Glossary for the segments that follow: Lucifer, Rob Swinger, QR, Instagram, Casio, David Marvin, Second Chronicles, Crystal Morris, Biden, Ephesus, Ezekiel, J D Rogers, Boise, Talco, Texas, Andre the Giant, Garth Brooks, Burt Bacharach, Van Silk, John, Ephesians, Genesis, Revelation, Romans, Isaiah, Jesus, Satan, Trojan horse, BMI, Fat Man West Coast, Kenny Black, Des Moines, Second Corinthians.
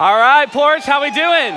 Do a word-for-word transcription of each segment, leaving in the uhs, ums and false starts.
All right, Porch, how we doing?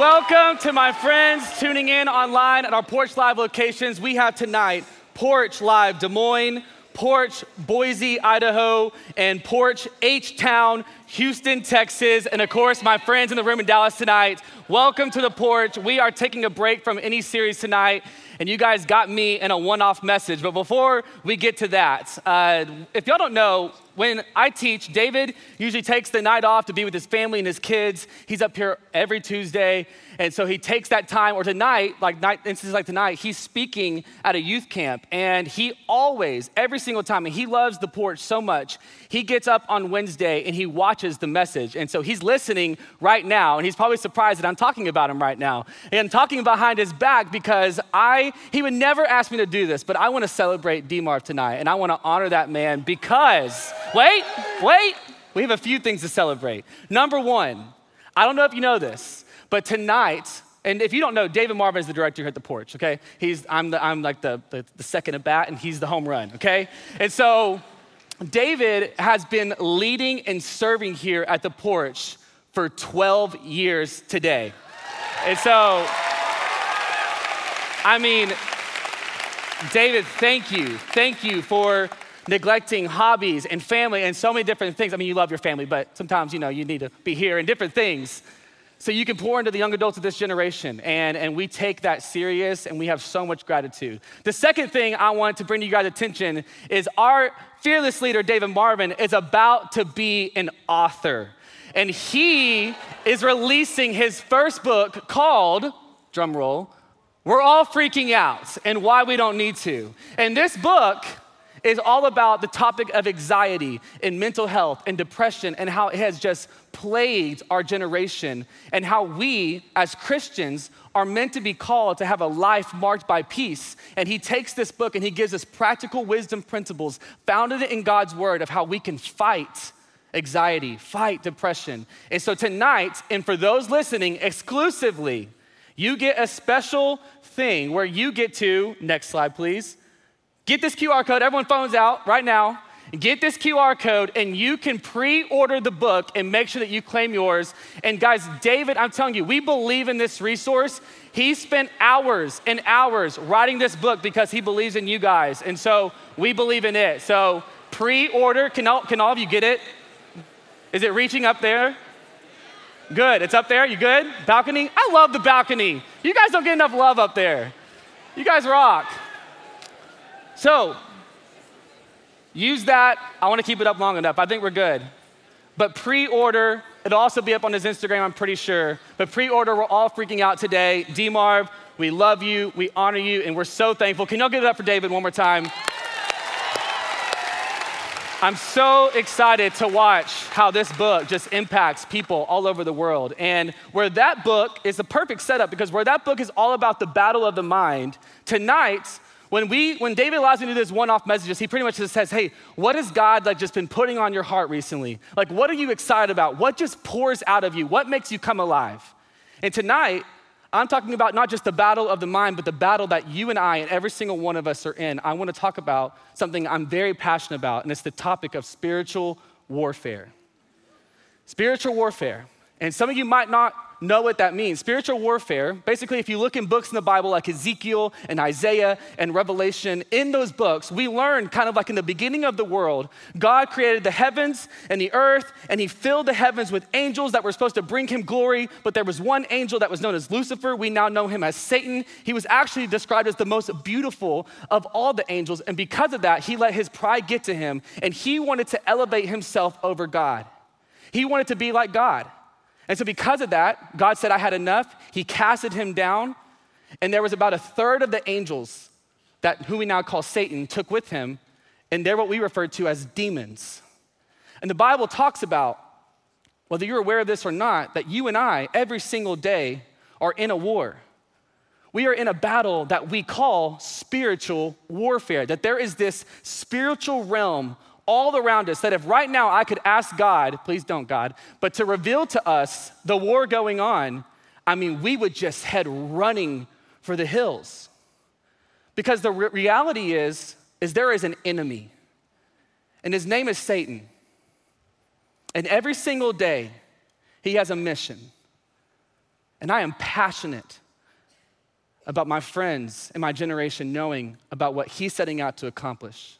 Welcome to my friends tuning in online at our Porch Live locations. We have tonight Porch Live Des Moines, Porch Boise, Idaho, and Porch H-Town, Houston, Texas. And of course, my friends in the room in Dallas tonight, welcome to the Porch. We are taking a break from any series tonight, and you guys got me in a one-off message. But before we get to that, uh, if y'all don't know, when I teach, David usually takes the night off to be with his family and his kids. He's up here every Tuesday, and so he takes that time, or tonight, like night, instances like tonight, he's speaking at a youth camp, and he always, every single time, and he loves the Porch so much, he gets up on Wednesday and he watches the message, and so he's listening right now, and he's probably surprised that I'm talking about him right now, and I'm talking behind his back because I, he would never ask me to do this, but I want to celebrate D-Marv tonight, and I want to honor that man because... Wait, wait, we have a few things to celebrate. Number one, I don't know if you know this, but tonight, and if you don't know, David Marvin is the director here at the Porch, okay? He's, I'm, the, I'm like the, the, the second at bat, and he's the home run, okay? And so David has been leading and serving here at the Porch for twelve years today. And so, I mean, David, thank you. Thank you for neglecting hobbies and family and so many different things. I mean, you love your family, but sometimes, you know, you need to be here and different things. So you can pour into the young adults of this generation, and, and we take that serious, and we have so much gratitude. The second thing I want to bring to you guys' attention is our fearless leader, David Marvin, is about to be an author, and he is releasing his first book called, drum roll, We're All Freaking Out and Why We Don't Need To. And this book is all about the topic of anxiety and mental health and depression and how it has just plagued our generation and how we as Christians are meant to be called to have a life marked by peace. And he takes this book and he gives us practical wisdom principles founded in God's word of how we can fight anxiety, fight depression. And so tonight, and for those listening exclusively, you get a special thing where you get to, next slide please, get this Q R code, everyone phones out right now. Get this Q R code and you can pre-order the book and make sure that you claim yours. And guys, David, I'm telling you, we believe in this resource. He spent hours and hours writing this book because he believes in you guys. And so we believe in it. So pre-order, can all, can all of you get it? Is it reaching up there? Good, it's up there, you good? Balcony? I love the balcony. You guys don't get enough love up there. You guys rock. So, use that. I want to keep it up long enough. I think we're good. But pre-order. It'll also be up on his Instagram, I'm pretty sure. But pre-order, We're All Freaking Out today. D-Marv, we love you, we honor you, and we're so thankful. Can y'all give it up for David one more time? I'm so excited to watch how this book just impacts people all over the world. And where that book is the perfect setup, because where that book is all about the battle of the mind, tonight, When we, when David allows me to do this one-off messages, he pretty much just says, hey, what has God like just been putting on your heart recently? Like, what are you excited about? What just pours out of you? What makes you come alive? And tonight, I'm talking about not just the battle of the mind, but the battle that you and I and every single one of us are in. I want to talk about something I'm very passionate about, and it's the topic of spiritual warfare. Spiritual warfare. And some of you might not know what that means. Spiritual warfare, basically if you look in books in the Bible like Ezekiel and Isaiah and Revelation, in those books, we learn kind of like in the beginning of the world, God created the heavens and the earth, and he filled the heavens with angels that were supposed to bring him glory, but there was one angel that was known as Lucifer. We now know him as Satan. He was actually described as the most beautiful of all the angels, and because of that, he let his pride get to him, and he wanted to elevate himself over God. He wanted to be like God. And so because of that, God said, I had enough. He casted him down. And there was about a third of the angels that who we now call Satan took with him. And they're what we refer to as demons. And the Bible talks about, whether you're aware of this or not, that you and I every single day are in a war. We are in a battle that we call spiritual warfare. That there is this spiritual realm all around us, that if right now I could ask God, please don't God, but to reveal to us the war going on, I mean, we would just head running for the hills. Because the re- reality is, is there is an enemy, and his name is Satan. And every single day, he has a mission. And I am passionate about my friends and my generation knowing about what he's setting out to accomplish.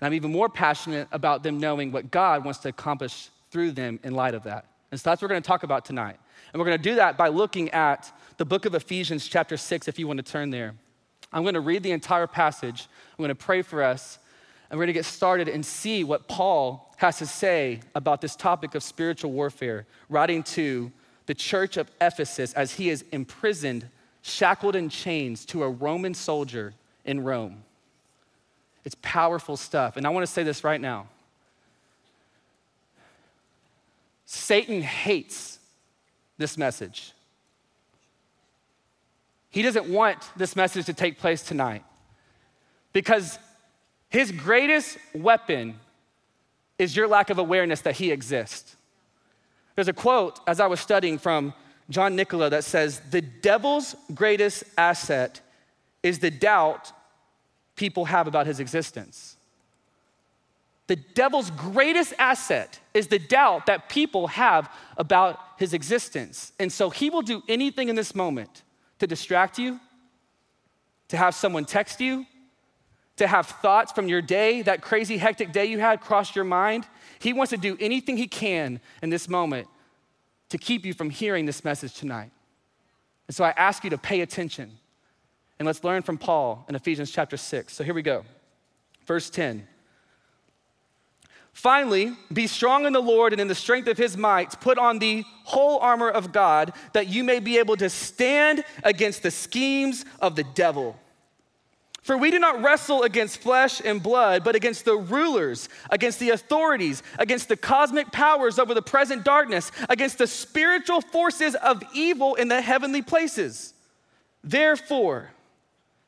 And I'm even more passionate about them knowing what God wants to accomplish through them in light of that. And so that's what we're gonna talk about tonight. And we're gonna do that by looking at the book of Ephesians chapter six, if you wanna turn there. I'm gonna read the entire passage. I'm gonna pray for us. And we're gonna get started and see what Paul has to say about this topic of spiritual warfare, writing to the church of Ephesus as he is imprisoned, shackled in chains to a Roman soldier in Rome. It's powerful stuff. And I wanna say this right now. Satan hates this message. He doesn't want this message to take place tonight because his greatest weapon is your lack of awareness that he exists. There's a quote as I was studying from John Nicola that says, the devil's greatest asset is the doubt people have about his existence. The devil's greatest asset is the doubt that people have about his existence. And so he will do anything in this moment to distract you, to have someone text you, to have thoughts from your day, that crazy hectic day you had cross your mind. He wants to do anything he can in this moment to keep you from hearing this message tonight. And so I ask you to pay attention and let's learn from Paul in Ephesians chapter six. So here we go, verse ten. Finally, be strong in the Lord and in the strength of his might. Put on the whole armor of God that you may be able to stand against the schemes of the devil. For we do not wrestle against flesh and blood, but against the rulers, against the authorities, against the cosmic powers over the present darkness, against the spiritual forces of evil in the heavenly places. Therefore,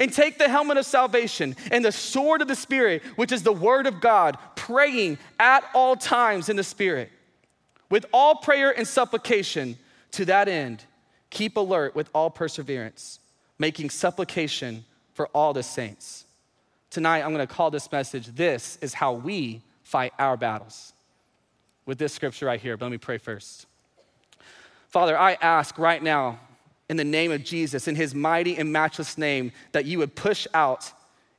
And take the helmet of salvation and the sword of the Spirit, which is the word of God, praying at all times in the Spirit. With all prayer and supplication, to that end, keep alert with all perseverance, making supplication for all the saints. Tonight, I'm gonna call this message, this is how we fight our battles. With this scripture right here, but let me pray first. Father, I ask right now, in the name of Jesus, in his mighty and matchless name, that you would push out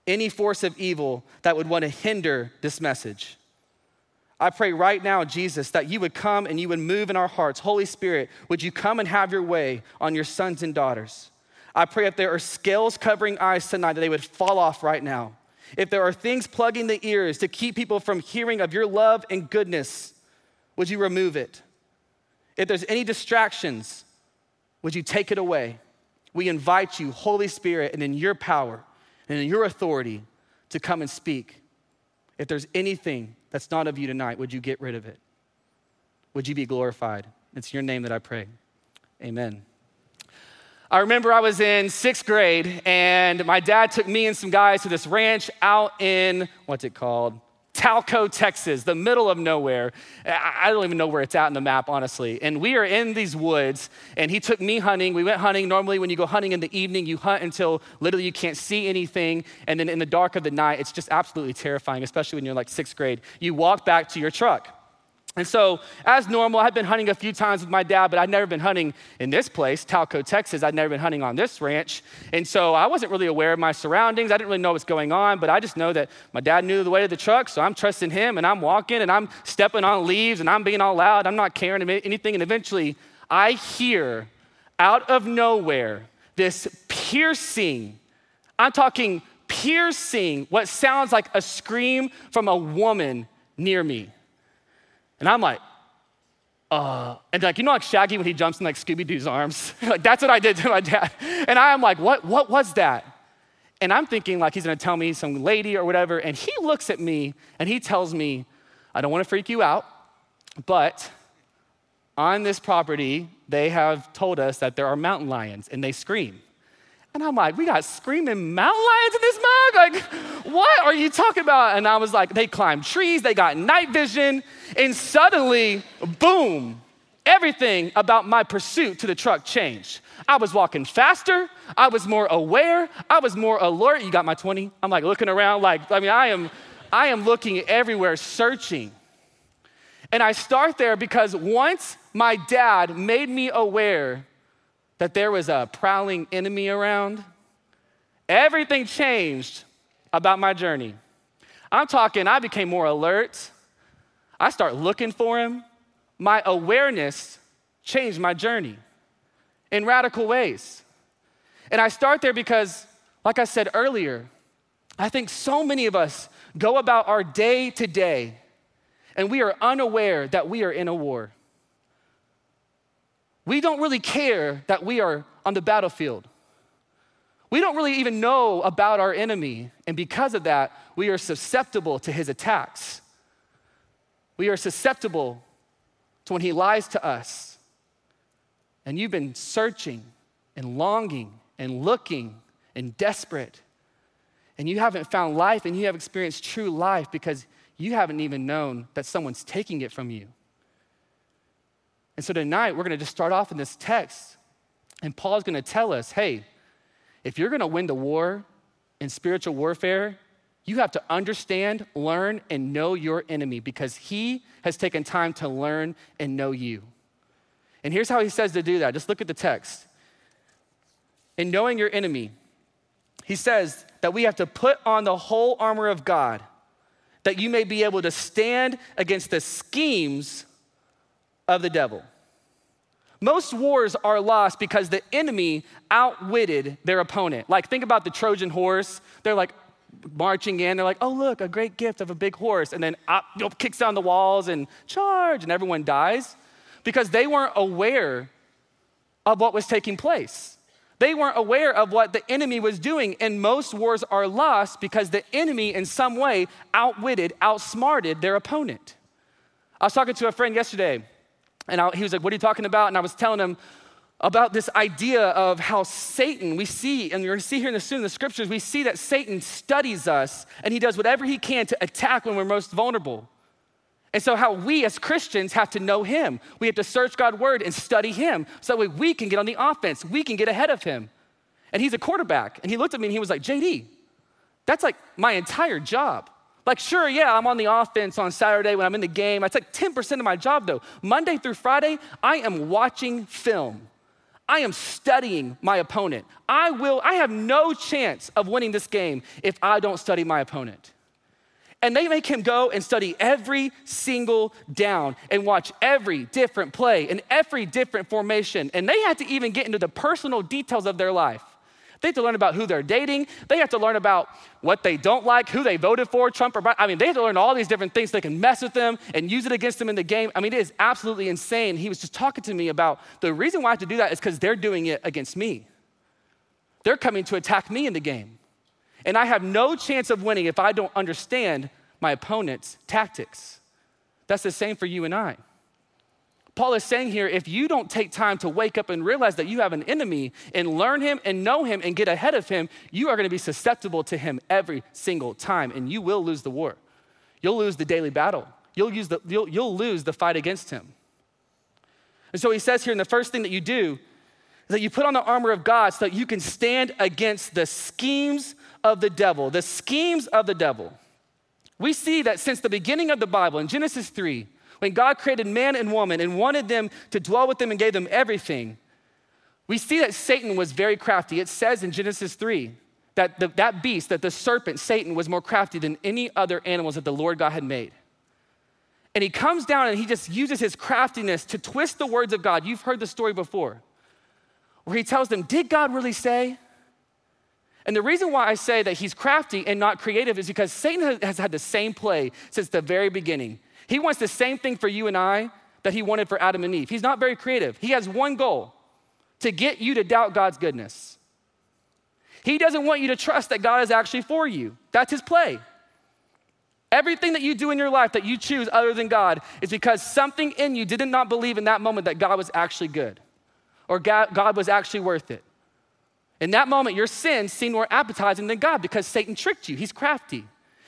any force of evil that would want to hinder this message. I pray right now, Jesus, that you would come and you would move in our hearts. Holy Spirit, would you come and have your way on your sons and daughters? I pray if there are scales covering eyes tonight, that they would fall off right now. If there are things plugging the ears to keep people from hearing of your love and goodness, would you remove it? If there's any distractions, would you take it away? We invite you, Holy Spirit, and in your power and in your authority to come and speak. If there's anything that's not of you tonight, would you get rid of it? Would you be glorified? It's your name that I pray. Amen. I remember I was in sixth grade and my dad took me and some guys to this ranch out in, what's it called? Talco, Texas, the middle of nowhere. I don't even know where it's at in the map, honestly. And we are in these woods, and he took me hunting. We went hunting. Normally, when you go hunting in the evening, you hunt until literally you can't see anything. And then in the dark of the night, it's just absolutely terrifying, especially when you're like sixth grade. You walk back to your truck. And so, as normal, I've been hunting a few times with my dad, but I'd never been hunting in this place, Talco, Texas. I'd never been hunting on this ranch. And so I wasn't really aware of my surroundings. I didn't really know what's going on, but I just know that my dad knew the way to the truck, so I'm trusting him, and I'm walking, and I'm stepping on leaves, and I'm being all loud. I'm not caring anything. And eventually, I hear out of nowhere this piercing, I'm talking piercing, what sounds like a scream from a woman near me. And I'm like, uh, and like, you know, like Shaggy when he jumps in like Scooby-Doo's arms? Like that's what I did to my dad. And I am like, what, what was that? And I'm thinking like, he's gonna tell me some lady or whatever. And he looks at me and he tells me, I don't wanna freak you out, but on this property, they have told us that there are mountain lions and they scream. And I'm like, we got screaming mountain lions in this mug? Like, what are you talking about? And I was like, they climbed trees, they got night vision, and suddenly, boom, everything about my pursuit to the truck changed. I was walking faster, I was more aware, I was more alert. You got my twenty? I'm like looking around, like, I mean, I am, I am looking everywhere, searching. And I start there because once my dad made me aware that there was a prowling enemy around, everything changed about my journey. I'm talking, I became more alert. I start looking for him. My awareness changed my journey in radical ways. And I start there because, like I said earlier, I think so many of us go about our day to day and we are unaware that we are in a war. We don't really care that we are on the battlefield. We don't really even know about our enemy. And because of that, we are susceptible to his attacks. We are susceptible to when he lies to us. And you've been searching and longing and looking and desperate. And you haven't found life and you have experienced true life because you haven't even known that someone's taking it from you. And so tonight, we're gonna just start off in this text, and Paul's gonna tell us, hey, if you're gonna win the war in spiritual warfare, you have to understand, learn, and know your enemy because he has taken time to learn and know you. And here's how he says to do that. Just look at the text. In knowing your enemy, he says that we have to put on the whole armor of God that you may be able to stand against the schemes of the devil. Most wars are lost because the enemy outwitted their opponent. Like, think about the Trojan horse. They're like marching in. They're like, oh, look, a great gift of a big horse. And then op, op, kicks down the walls and charge, and everyone dies because they weren't aware of what was taking place. They weren't aware of what the enemy was doing. And most wars are lost because the enemy in some way outwitted, outsmarted their opponent. I was talking to a friend yesterday. And I, he was like, what are you talking about? And I was telling him about this idea of how Satan, we see, and we're gonna see here in the, soon in the scriptures, we see that Satan studies us and he does whatever he can to attack when we're most vulnerable. And so how we as Christians have to know him. We have to search God's word and study him so that we can get on the offense, we can get ahead of him. And he's a quarterback. And he looked at me and he was like, J D, that's like my entire job. Like, sure, yeah, I'm on the offense on Saturday when I'm in the game. That's like ten percent of my job, though. Monday through Friday, I am watching film. I am studying my opponent. I will, I have no chance of winning this game if I don't study my opponent. And they make him go and study every single down and watch every different play and every different formation. And they have to even get into the personal details of their life. They have to learn about who they're dating. They have to learn about what they don't like, who they voted for, Trump or Biden. I mean, they have to learn all these different things so they can mess with them and use it against them in the game. I mean, it is absolutely insane. He was just talking to me about the reason why I have to do that is because they're doing it against me. They're coming to attack me in the game. And I have no chance of winning if I don't understand my opponent's tactics. That's the same for you and I. Paul is saying here, if you don't take time to wake up and realize that you have an enemy and learn him and know him and get ahead of him, you are gonna be susceptible to him every single time and you will lose the war. You'll lose the daily battle. You'll, use the, you'll, you'll lose the fight against him. And so he says here, and the first thing that you do is that you put on the armor of God so that you can stand against the schemes of the devil, the schemes of the devil. We see that since the beginning of the Bible in Genesis three, when God created man and woman and wanted them to dwell with them and gave them everything, we see that Satan was very crafty. It says in Genesis three that the, that beast, that the serpent, Satan, was more crafty than any other animals that the Lord God had made. And he comes down and he just uses his craftiness to twist the words of God. You've heard the story before where he tells them, did God really say? And the reason why I say that he's crafty and not creative is because Satan has had the same play since the very beginning. He wants the same thing for you and I that he wanted for Adam and Eve. He's not very creative. He has one goal, to get you to doubt God's goodness. He doesn't want you to trust that God is actually for you. That's his play. Everything that you do in your life that you choose other than God is because something in you did not believe in that moment that God was actually good or God was actually worth it. In that moment, your sin seemed more appetizing than God because Satan tricked you. He's crafty.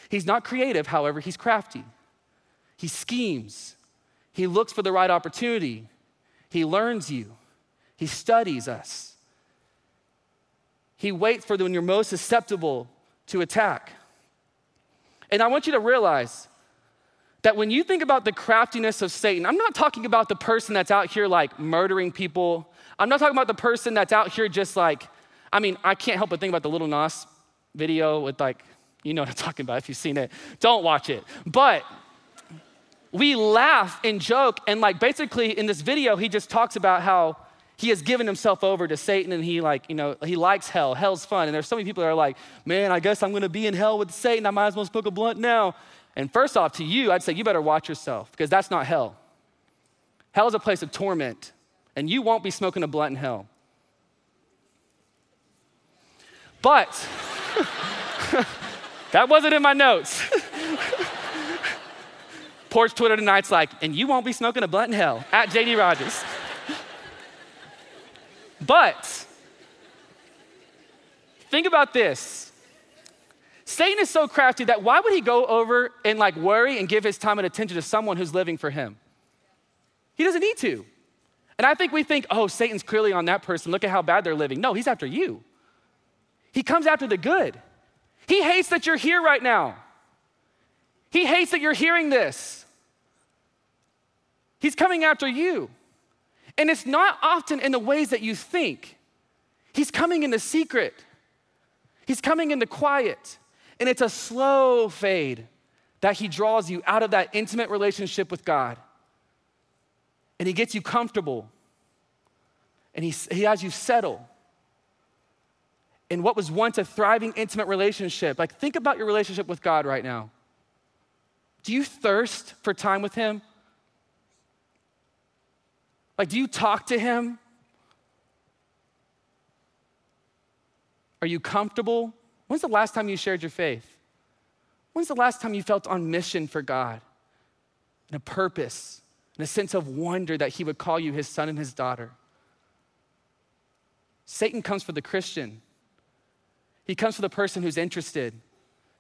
He's not creative, however, he's crafty. He schemes. He looks for the right opportunity. He learns you. He studies us. He waits for when you're most susceptible to attack. And I want you to realize that when you think about the craftiness of Satan, I'm not talking about the person that's out here like murdering people. I'm not talking about the person that's out here just like, I mean, I can't help but think about the Little Nas video with like, you know what I'm talking about if you've seen it. Don't watch it. But we laugh and joke, and like basically in this video, he just talks about how he has given himself over to Satan, and he like, you know, he likes hell. Hell's fun. And there's so many people that are like, man, I guess I'm gonna be in hell with Satan. I might as well smoke a blunt now. And first off, to you, I'd say you better watch yourself because that's not hell. Hell is a place of torment, and you won't be smoking a blunt in hell. But that wasn't in my notes. Porch Twitter tonight's like, and you won't be smoking a blunt in hell, at J D Rogers. But think about this. Satan is so crafty that why would he go over and like worry and give his time and attention to someone who's living for him? He doesn't need to. And I think we think, oh, Satan's clearly on that person. Look at how bad they're living. No, he's after you. He comes after the good. He hates that you're here right now. He hates that you're hearing this. He's coming after you. And it's not often in the ways that you think. He's coming in the secret. He's coming in the quiet. And it's a slow fade that he draws you out of that intimate relationship with God. And he gets you comfortable. And he, he has you settle. In what was once a thriving, intimate relationship. Like, think about your relationship with God right now. Do you thirst for time with him? Like, do you talk to him? Are you comfortable? When's the last time you shared your faith? When's the last time you felt on mission for God? And a purpose, and a sense of wonder that he would call you his son and his daughter. Satan comes for the Christian. He comes for the person who's interested.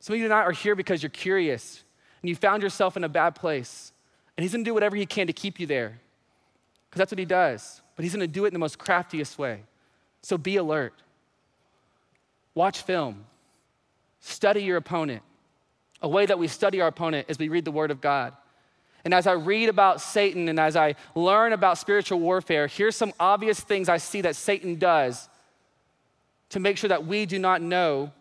Some of you tonight are here because you're curious and you found yourself in a bad place. And he's gonna do whatever he can to keep you there, because that's what he does. But he's gonna do it in the most craftiest way. So be alert. Watch film. Study your opponent. A way that we study our opponent is we read the Word of God. And as I read about Satan and as I learn about spiritual warfare, here's some obvious things I see that Satan does to make sure that we do not know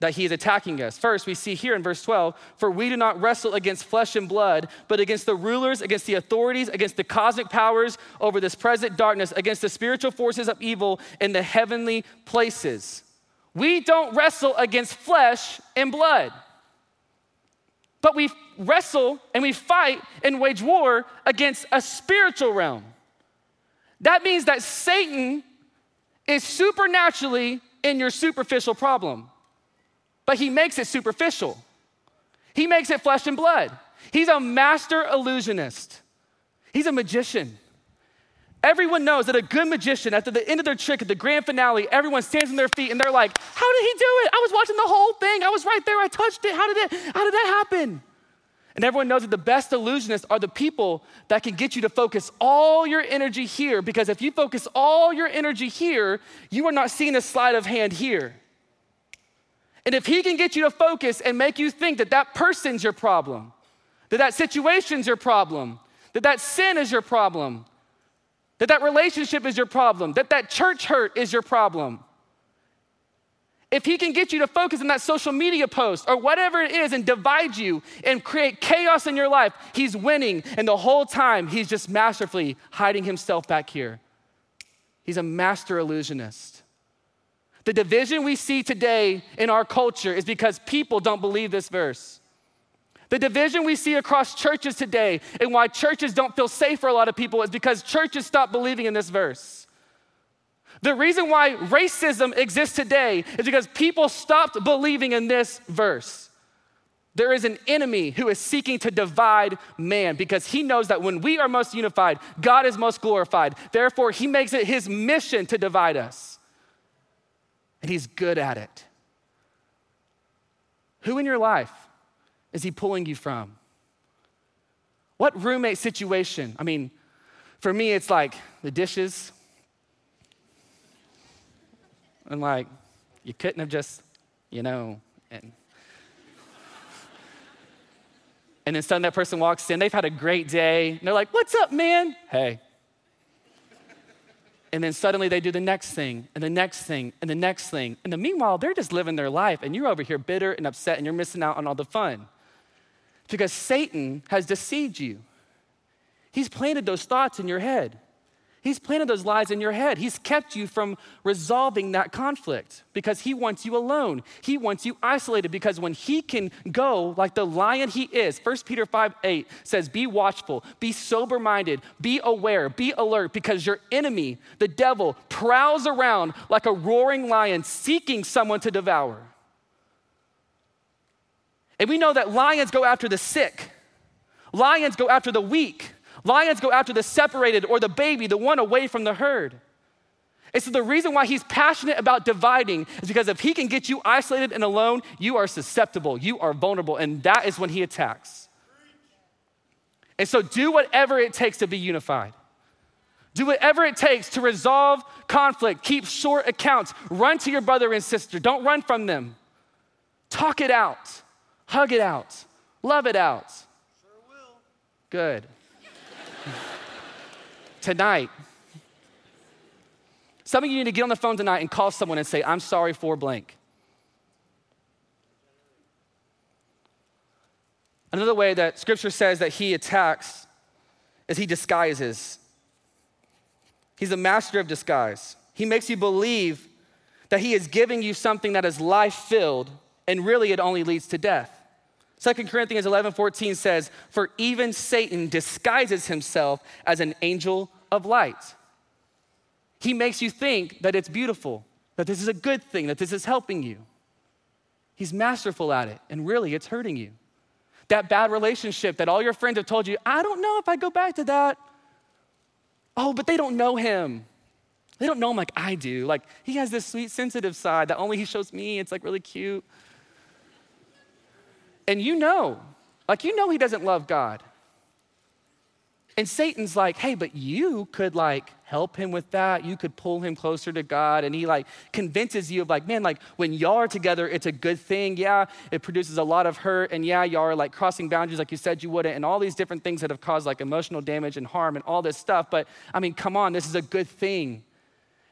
that he is attacking us. First, we see here in verse twelve, for we do not wrestle against flesh and blood, but against the rulers, against the authorities, against the cosmic powers over this present darkness, against the spiritual forces of evil in the heavenly places. We don't wrestle against flesh and blood, but we wrestle and we fight and wage war against a spiritual realm. That means that Satan is supernaturally in your superficial problem. But he makes it superficial. He makes it flesh and blood. He's a master illusionist. He's a magician. Everyone knows that a good magician, after the end of their trick, at the grand finale, everyone stands on their feet and they're like, how did he do it? I was watching the whole thing. I was right there. I touched it. How did it, how did that happen? And everyone knows that the best illusionists are the people that can get you to focus all your energy here, because if you focus all your energy here, you are not seeing a sleight of hand here. And if he can get you to focus and make you think that that person's your problem, that that situation's your problem, that that sin is your problem, that that relationship is your problem, that that church hurt is your problem. If he can get you to focus on that social media post or whatever it is and divide you and create chaos in your life, he's winning. And the whole time, he's just masterfully hiding himself back here. He's a master illusionist. The division we see today in our culture is because people don't believe this verse. The division we see across churches today and why churches don't feel safe for a lot of people is because churches stop believing in this verse. The reason why racism exists today is because people stopped believing in this verse. There is an enemy who is seeking to divide man because he knows that when we are most unified, God is most glorified. Therefore, he makes it his mission to divide us. And he's good at it. Who in your life is he pulling you from? What roommate situation? I mean, for me, it's like the dishes. And like, you couldn't have just, you know, and... And then suddenly that person walks in, they've had a great day. And they're like, what's up, man? Hey. And then suddenly they do the next thing and the next thing and the next thing. And then meanwhile, they're just living their life and you're over here bitter and upset and you're missing out on all the fun. Because Satan has deceived you. He's planted those thoughts in your head. He's planted those lies in your head. He's kept you from resolving that conflict because he wants you alone. He wants you isolated because when he can go like the lion he is, First Peter five eight says, be watchful, be sober-minded, be aware, be alert because your enemy, the devil, prowls around like a roaring lion seeking someone to devour. And we know that lions go after the sick. Lions go after the weak. Lions go after the separated or the baby, the one away from the herd. And so the reason why he's passionate about dividing is because if he can get you isolated and alone, you are susceptible, you are vulnerable, and that is when he attacks. And so do whatever it takes to be unified. Do whatever it takes to resolve conflict, keep short accounts, run to your brother and sister, don't run from them. Talk it out, hug it out, love it out. Sure will. Good. Tonight, some of you need to get on the phone tonight and call someone and say, I'm sorry for blank. Another way that scripture says that he attacks is he disguises. He's a master of disguise. He makes you believe that he is giving you something that is life-filled and really it only leads to death. Second Corinthians eleven fourteen says, for even Satan disguises himself as an angel of light. He makes you think that it's beautiful, that this is a good thing, that this is helping you. He's masterful at it, and really it's hurting you. That bad relationship that all your friends have told you, I don't know if I go back to that. Oh, but they don't know him. They don't know him like I do. Like he has this sweet, sensitive side that only he shows me. It's like really cute. And you know, like you know he doesn't love God. And Satan's like, hey, but you could like help him with that. You could pull him closer to God. And he like convinces you of like, man, like when y'all are together, it's a good thing. Yeah, it produces a lot of hurt. And yeah, y'all are like crossing boundaries like you said you wouldn't. And all these different things that have caused like emotional damage and harm and all this stuff. But I mean, come on, this is a good thing.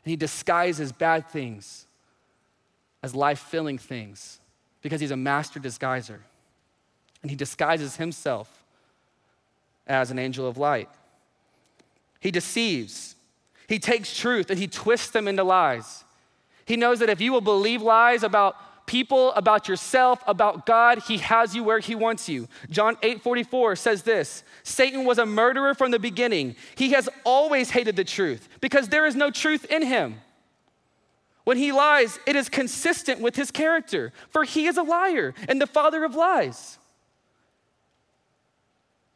And he disguises bad things as life-filling things because he's a master disguiser. And he disguises himself as an angel of light. He deceives. He takes truth and he twists them into lies. He knows that if you will believe lies about people, about yourself, about God, he has you where he wants you. John eight forty-four says this, Satan was a murderer from the beginning. He has always hated the truth because there is no truth in him. When he lies, it is consistent with his character, for he is a liar and the father of lies.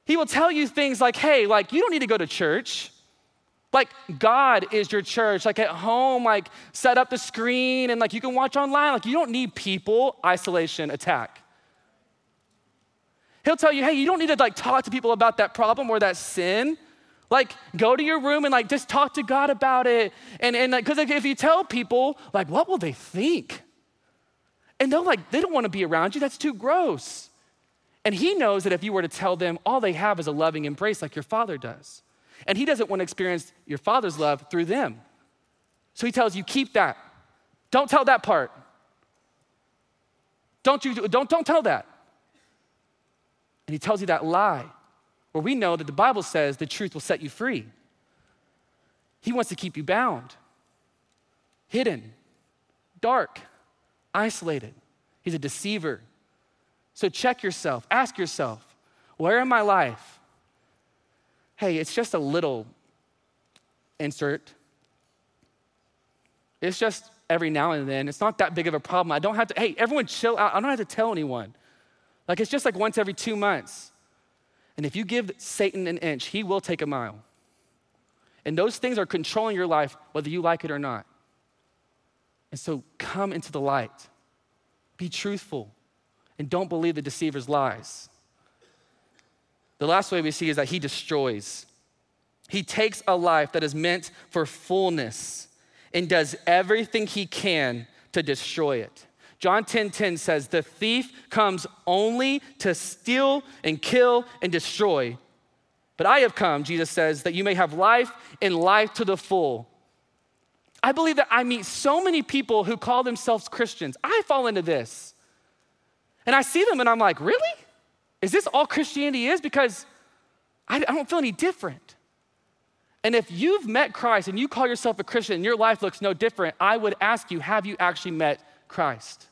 He will tell you things like, hey, like you don't need to go to church. Like God is your church. Like at home, like set up the screen and like you can watch online. Like you don't need people, isolation, attack. He'll tell you, hey, you don't need to like talk to people about that problem or that sin. Like go to your room and like just talk to God about it. And, and like, cause like, if you tell people like, what will they think? And they'll like, they don't wanna be around you. That's too gross. And he knows that if you were to tell them, all they have is a loving embrace like your father does. And he doesn't want to experience your father's love through them. So he tells you, keep that. Don't tell that part. Don't you, don't, don't tell that. And he tells you that lie, where we know that the Bible says the truth will set you free. He wants to keep you bound, hidden, dark, isolated. He's a deceiver. So check yourself, ask yourself, where in my life? Hey, it's just a little insert. It's just every now and then. It's not that big of a problem. I don't have to, hey, everyone chill out. I don't have to tell anyone. Like it's just like once every two months. And if you give Satan an inch, he will take a mile. And those things are controlling your life, whether you like it or not. And so come into the light. Be truthful. And don't believe the deceiver's lies. The last way we see is that he destroys. He takes a life that is meant for fullness and does everything he can to destroy it. John ten ten says, the thief comes only to steal and kill and destroy. But I have come, Jesus says, that you may have life and life to the full. I believe that I meet so many people who call themselves Christians. I fall into this. And I see them and I'm like, really? Is this all Christianity is? Because I don't feel any different. And if you've met Christ and you call yourself a Christian and your life looks no different, I would ask you, have you actually met Christ?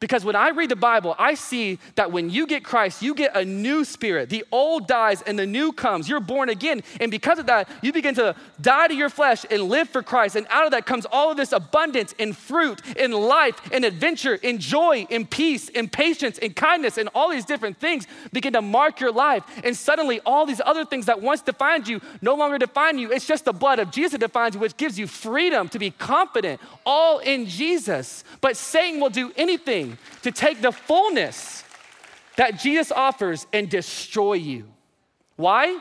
Because when I read the Bible, I see that when you get Christ, you get a new spirit. The old dies and the new comes. You're born again. And because of that, you begin to die to your flesh and live for Christ. And out of that comes all of this abundance in fruit, in life, in adventure, in joy, in peace, in patience, in kindness, and all these different things begin to mark your life. And suddenly all these other things that once defined you no longer define you. It's just the blood of Jesus that defines you, which gives you freedom to be confident, all in Jesus. But Satan will do anything to take the fullness that Jesus offers and destroy you. Why?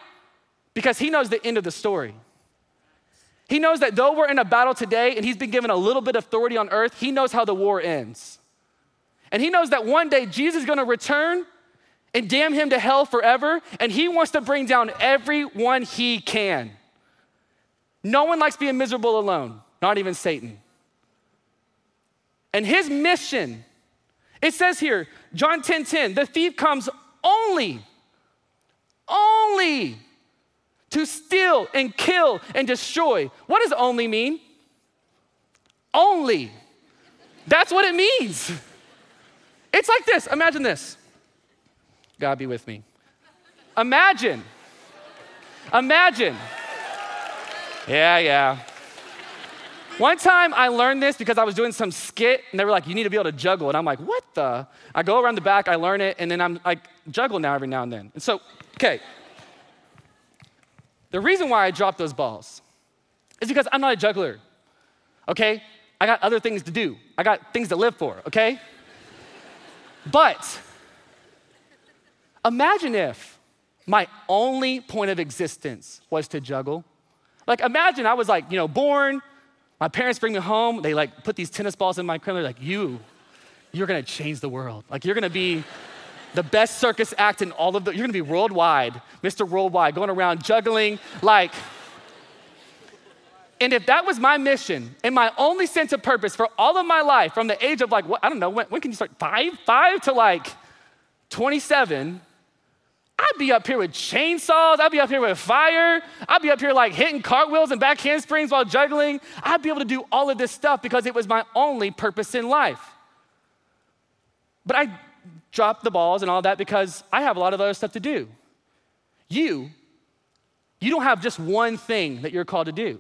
Because he knows the end of the story. He knows that though we're in a battle today and he's been given a little bit of authority on earth, he knows how the war ends. And he knows that one day Jesus is gonna return and damn him to hell forever, and he wants to bring down everyone he can. No one likes being miserable alone, not even Satan. And his mission, it says here, John ten ten, the thief comes only, only to steal and kill and destroy. What does only mean? Only. That's what it means. It's like this. Imagine this. God be with me. Imagine. Imagine. Yeah, yeah. One time I learned this because I was doing some skit and they were like, you need to be able to juggle. And I'm like, what the? I go around the back, I learn it, and then I'm like, juggle now every now and then. And so, okay. The reason why I dropped those balls is because I'm not a juggler, okay? I got other things to do. I got things to live for, okay? But imagine if my only point of existence was to juggle. Like imagine I was like, you know, born, my parents bring me home, they like put these tennis balls in my crib, they're like, you, you're gonna change the world. Like you're gonna be the best circus act in all of the, you're gonna be worldwide, Mister Worldwide, going around juggling, like. And if that was my mission and my only sense of purpose for all of my life, from the age of like, what, I don't know, when, when can you start, five? Five to like twenty-seven, I'd be up here with chainsaws. I'd be up here with fire. I'd be up here like hitting cartwheels and back handsprings while juggling. I'd be able to do all of this stuff because it was my only purpose in life. But I dropped the balls and all that because I have a lot of other stuff to do. You, you don't have just one thing that you're called to do.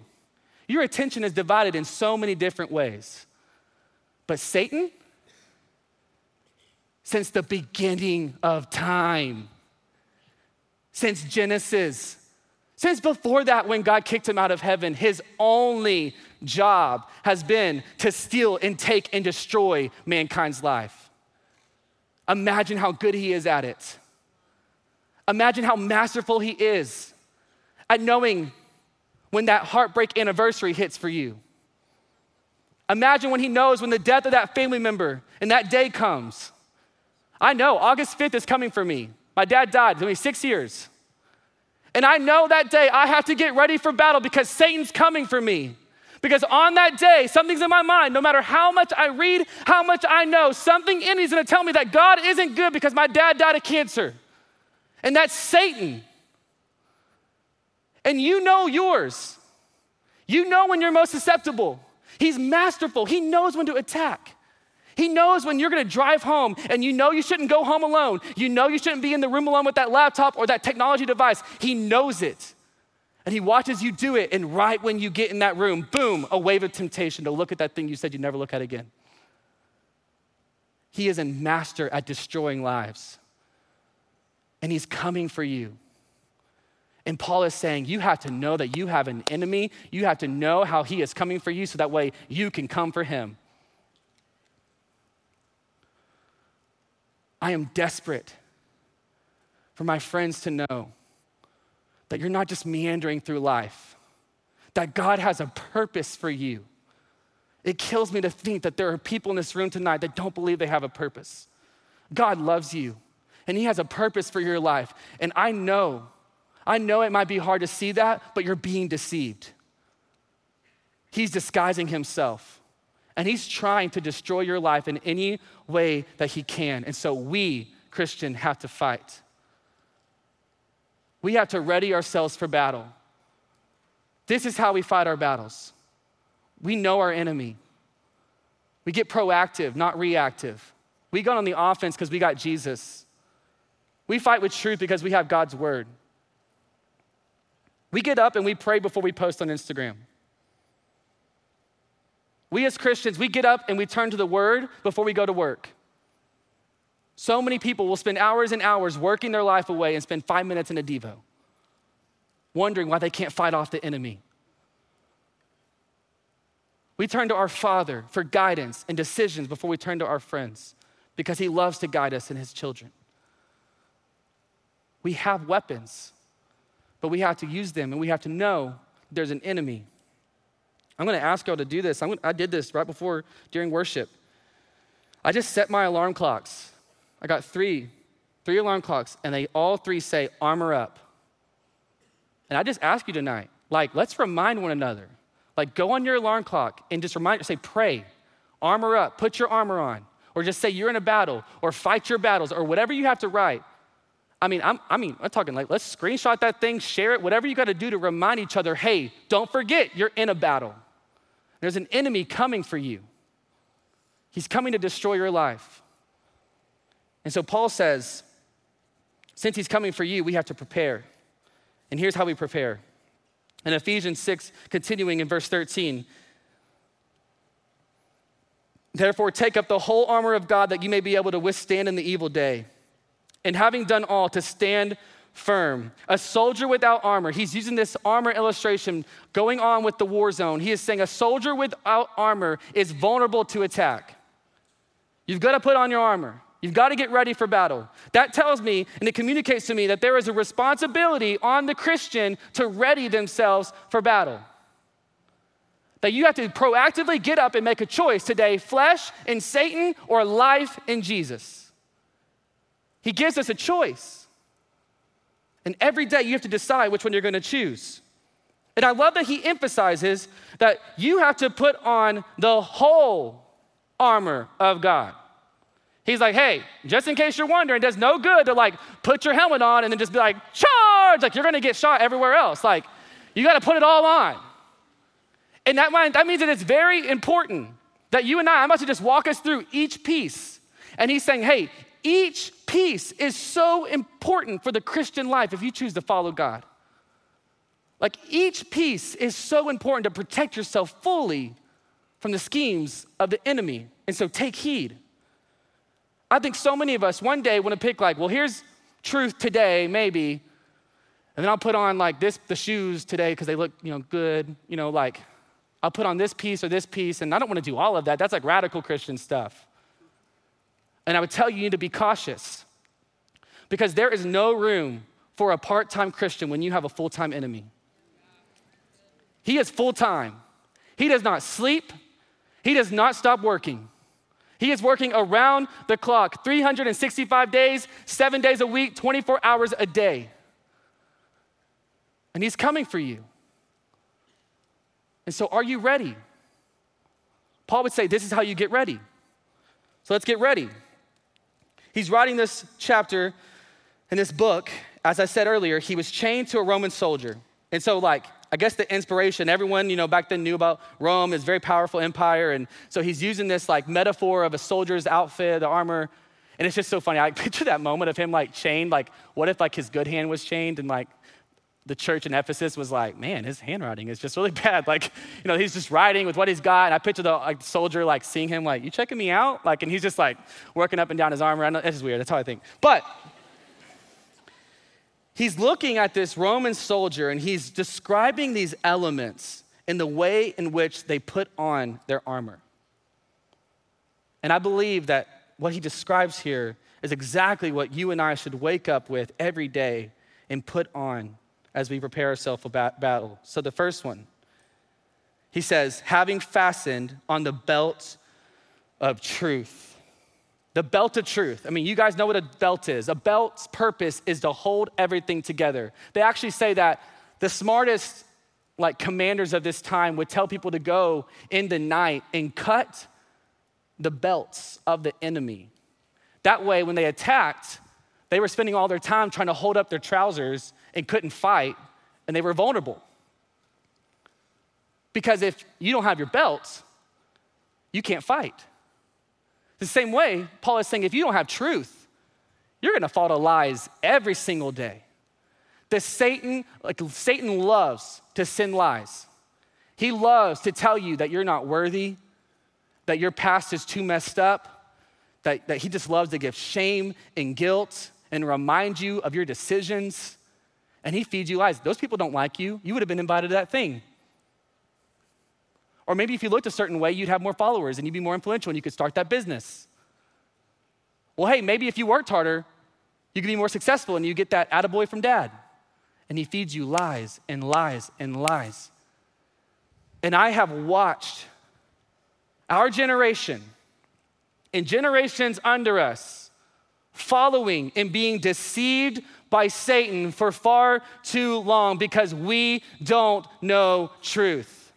Your attention is divided in so many different ways. But Satan, since the beginning of time, since Genesis, since before that when God kicked him out of heaven, his only job has been to steal and take and destroy mankind's life. Imagine how good he is at it. Imagine how masterful he is at knowing when that heartbreak anniversary hits for you. Imagine when he knows when the death of that family member and that day comes. I know August fifth is coming for me. My dad died, it's gonna be six years. And I know that day I have to get ready for battle because Satan's coming for me. Because on that day, something's in my mind, no matter how much I read, how much I know, something in me is gonna tell me that God isn't good because my dad died of cancer. And that's Satan. And you know yours. You know when you're most susceptible. He's masterful, he knows when to attack. He knows when you're gonna drive home and you know you shouldn't go home alone. You know you shouldn't be in the room alone with that laptop or that technology device. He knows it. And he watches you do it, and right when you get in that room, boom, a wave of temptation to look at that thing you said you'd never look at again. He is a master at destroying lives. And he's coming for you. And Paul is saying, you have to know that you have an enemy. You have to know how he is coming for you so that way you can come for him. I am desperate for my friends to know that you're not just meandering through life, that God has a purpose for you. It kills me to think that there are people in this room tonight that don't believe they have a purpose. God loves you, and he has a purpose for your life. And I know, I know it might be hard to see that, but you're being deceived. He's disguising himself. And he's trying to destroy your life in any way that he can. And so we, Christian, have to fight. We have to ready ourselves for battle. This is how we fight our battles. We know our enemy. We get proactive, not reactive. We go on the offense because we got Jesus. We fight with truth because we have God's word. We get up and we pray before we post on Instagram. We as Christians, we get up and we turn to the word before we go to work. So many people will spend hours and hours working their life away and spend five minutes in a Devo, wondering why they can't fight off the enemy. We turn to our Father for guidance and decisions before we turn to our friends because he loves to guide us and his children. We have weapons, but we have to use them and we have to know there's an enemy. I'm gonna ask y'all to do this. I'm gonna, I did this right before, during worship. I just set my alarm clocks. I got three, three alarm clocks, and they all three say, armor up. And I just ask you tonight, like, let's remind one another. Like, go on your alarm clock and just remind, say, pray, armor up, put your armor on, or just say you're in a battle, or fight your battles, or whatever you have to write. I mean, I'm, I mean, I'm talking like, let's screenshot that thing, share it, whatever you gotta do to remind each other, hey, don't forget, you're in a battle. There's an enemy coming for you. He's coming to destroy your life. And so Paul says, since he's coming for you, we have to prepare. And here's how we prepare. In Ephesians six, continuing in verse thirteen, therefore take up the whole armor of God that you may be able to withstand in the evil day. And having done all, to stand firm. A soldier without armor, he's using this armor illustration going on with the war zone. He is saying a soldier without armor is vulnerable to attack. You've got to put on your armor. You've got to get ready for battle. That tells me, and it communicates to me, that there is a responsibility on the Christian to ready themselves for battle. That you have to proactively get up and make a choice today, flesh and Satan or life in Jesus. He gives us a choice. And every day you have to decide which one you're gonna choose. And I love that he emphasizes that you have to put on the whole armor of God. He's like, hey, just in case you're wondering, it does no good to like put your helmet on and then just be like, charge, like you're gonna get shot everywhere else. Like you gotta put it all on. And that, that means that it's very important that you and I, I'm about to just walk us through each piece. And he's saying, hey, each piece is so important for the Christian life if you choose to follow God. Like each piece is so important to protect yourself fully from the schemes of the enemy. And so take heed. I think so many of us one day want to pick like, well, here's truth today, maybe. And then I'll put on like this, the shoes today because they look, you know, good. You know, like I'll put on this piece or this piece. And I don't want to do all of that. That's like radical Christian stuff. And I would tell you, you need to be cautious because there is no room for a part-time Christian when you have a full-time enemy. He is full-time. He does not sleep. He does not stop working. He is working around the clock, three hundred sixty-five days, seven days a week, twenty-four hours a day. And he's coming for you. And so are you ready? Paul would say, this is how you get ready. So let's get ready. He's writing this chapter in this book. As I said earlier, he was chained to a Roman soldier. And so like, I guess the inspiration, everyone, you know, back then knew about Rome, is a very powerful empire. And so he's using this like metaphor of a soldier's outfit, the armor. And it's just so funny. I picture that moment of him like chained, like what if like his good hand was chained and like the church in Ephesus was like, man, his handwriting is just really bad. Like, you know, he's just writing with what he's got. And I picture the like, soldier like seeing him like, you checking me out? Like, and he's just like working up and down his armor. I know, this is weird. That's how I think. But he's looking at this Roman soldier and he's describing these elements in the way in which they put on their armor. And I believe that what he describes here is exactly what you and I should wake up with every day and put on as we prepare ourselves for battle. So the first one, he says, having fastened on the belt of truth. The belt of truth. I mean, you guys know what a belt is. A belt's purpose is to hold everything together. They actually say that the smartest like commanders of this time would tell people to go in the night and cut the belts of the enemy. That way, when they attacked, they were spending all their time trying to hold up their trousers and couldn't fight, and they were vulnerable. Because if you don't have your belts, you can't fight. The same way, Paul is saying, if you don't have truth, you're gonna fall to lies every single day. The Satan, like Satan loves to send lies. He loves to tell you that you're not worthy, that your past is too messed up, that, that he just loves to give shame and guilt and remind you of your decisions. And he feeds you lies. Those people don't like you. You would have been invited to that thing. Or maybe if you looked a certain way, you'd have more followers and you'd be more influential and you could start that business. Well, hey, maybe if you worked harder, you could be more successful and you get that attaboy from dad. And he feeds you lies and lies and lies. And I have watched our generation and generations under us following and being deceived by Satan for far too long because we don't know truth.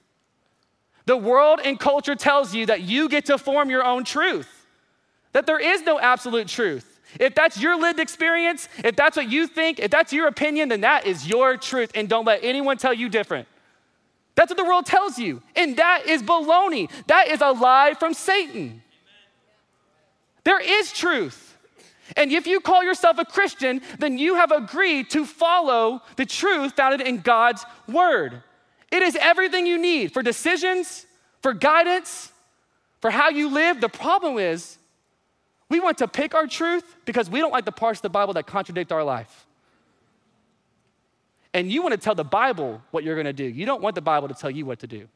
The world and culture tells you that you get to form your own truth, that there is no absolute truth. If that's your lived experience, if that's what you think, if that's your opinion, then that is your truth, and don't let anyone tell you different. That's what the world tells you, and that is baloney. That is a lie from Satan. There is truth. And if you call yourself a Christian, then you have agreed to follow the truth founded in God's word. It is everything you need for decisions, for guidance, for how you live. The problem is we want to pick our truth because we don't like the parts of the Bible that contradict our life. And you want to tell the Bible what you're going to do. You don't want the Bible to tell you what to do.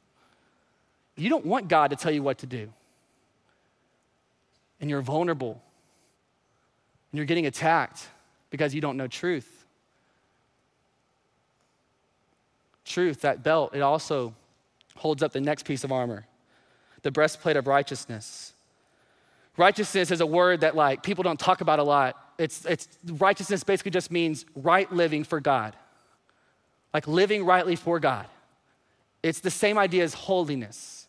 You don't want God to tell you what to do. And you're vulnerable. And you're getting attacked because you don't know truth. Truth, that belt, it also holds up the next piece of armor, the breastplate of righteousness. Righteousness is a word that like people don't talk about a lot. It's, it's righteousness basically just means right living for God. Like living rightly for God. It's the same idea as holiness.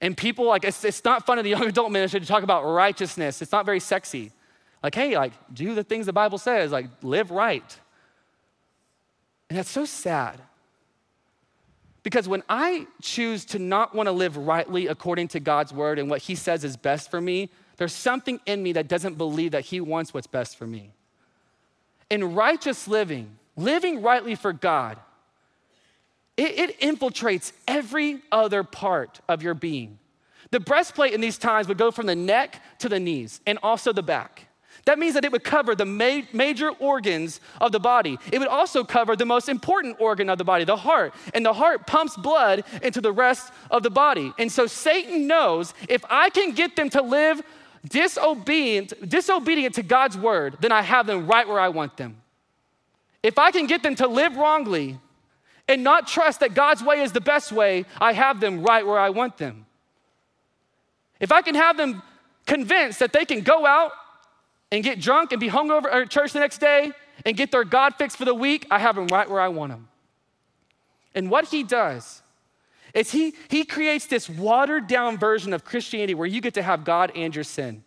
And people, like it's, it's not fun in the young adult ministry to talk about righteousness. It's not very sexy. Like, hey, like, do the things the Bible says, like, live right. And that's so sad. Because when I choose to not want to live rightly according to God's word and what he says is best for me, there's something in me that doesn't believe that he wants what's best for me. In righteous living, living rightly for God, it, it infiltrates every other part of your being. The breastplate in these times would go from the neck to the knees and also the back. That means that it would cover the ma- major organs of the body. It would also cover the most important organ of the body, the heart. And the heart pumps blood into the rest of the body. And so Satan knows if I can get them to live disobedient, disobedient to God's word, then I have them right where I want them. If I can get them to live wrongly and not trust that God's way is the best way, I have them right where I want them. If I can have them convinced that they can go out and get drunk and be hungover at church the next day and get their God fixed for the week, I have them right where I want them. And what he does is he, he creates this watered down version of Christianity where you get to have God and your sin.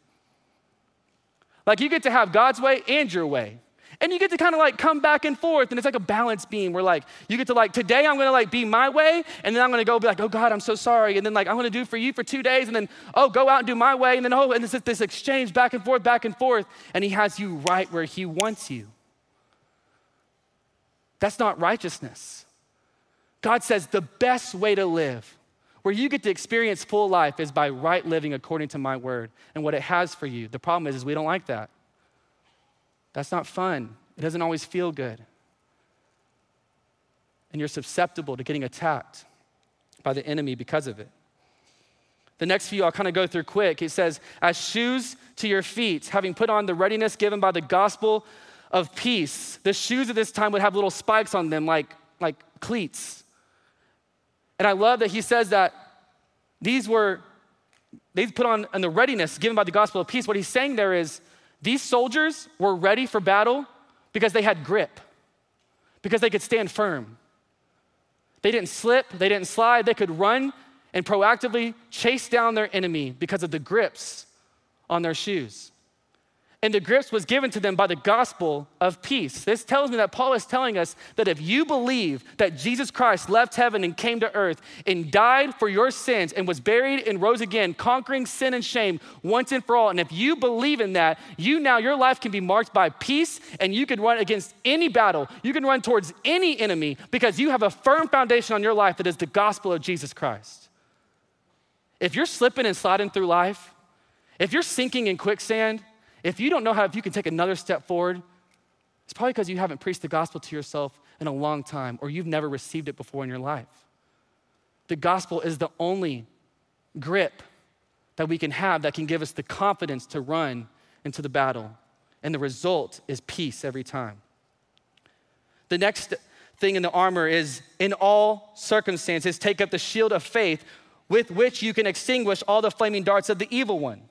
Like you get to have God's way and your way. And you get to kind of like come back and forth, and it's like a balance beam where like you get to like, today I'm gonna like be my way, and then I'm gonna go be like, oh God, I'm so sorry. And then like, I'm gonna do for you for two days, and then, oh, go out and do my way. And then, oh, and it's this exchange back and forth, back and forth. And he has you right where he wants you. That's not righteousness. God says the best way to live, where you get to experience full life, is by right living according to my word and what it has for you. The problem is, is we don't like that. That's not fun. It doesn't always feel good. And you're susceptible to getting attacked by the enemy because of it. The next few I'll kind of go through quick. It says, as shoes to your feet, having put on the readiness given by the gospel of peace. The shoes at this time would have little spikes on them like, like cleats. And I love that he says that these were, they put on and the readiness given by the gospel of peace. What he's saying there is these soldiers were ready for battle because they had grip, because they could stand firm. They didn't slip, they didn't slide, they could run and proactively chase down their enemy because of the grips on their shoes. And the grips was given to them by the gospel of peace. This tells me that Paul is telling us that if you believe that Jesus Christ left heaven and came to earth and died for your sins and was buried and rose again, conquering sin and shame once and for all, and if you believe in that, you now, your life can be marked by peace and you can run against any battle. You can run towards any enemy because you have a firm foundation on your life that is the gospel of Jesus Christ. If you're slipping and sliding through life, if you're sinking in quicksand, if you don't know how if you can take another step forward, it's probably because you haven't preached the gospel to yourself in a long time or you've never received it before in your life. The gospel is the only grip that we can have that can give us the confidence to run into the battle. And the result is peace every time. The next thing in the armor is, in all circumstances, take up the shield of faith with which you can extinguish all the flaming darts of the evil one.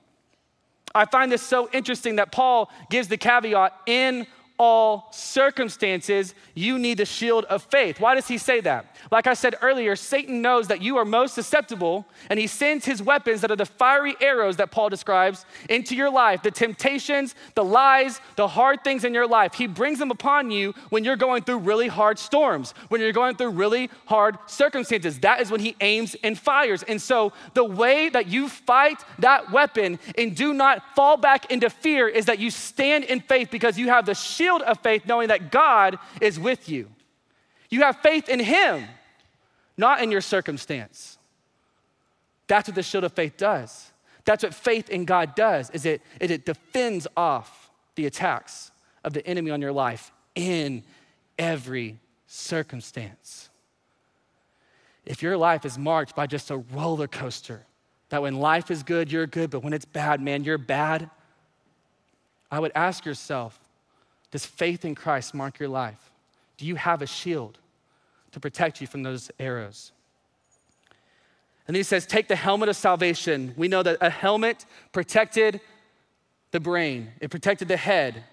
I find this so interesting that Paul gives the caveat, in all circumstances, you need the shield of faith. Why does he say that? Like I said earlier, Satan knows that you are most susceptible, and he sends his weapons that are the fiery arrows that Paul describes into your life, the temptations, the lies, the hard things in your life. He brings them upon you when you're going through really hard storms, when you're going through really hard circumstances. That is when he aims and fires. And so the way that you fight that weapon and do not fall back into fear is that you stand in faith because you have the shield of faith, knowing that God is with you. You have faith in him, not in your circumstance. That's what the shield of faith does. That's what faith in God does, is it, is it defends off the attacks of the enemy on your life in every circumstance. If your life is marked by just a roller coaster, that when life is good, you're good, but when it's bad, man, you're bad, I would ask yourself, does faith in Christ mark your life? Do you have a shield to protect you from those arrows? And then he says, take the helmet of salvation. We know that a helmet protected the brain. It protected the head.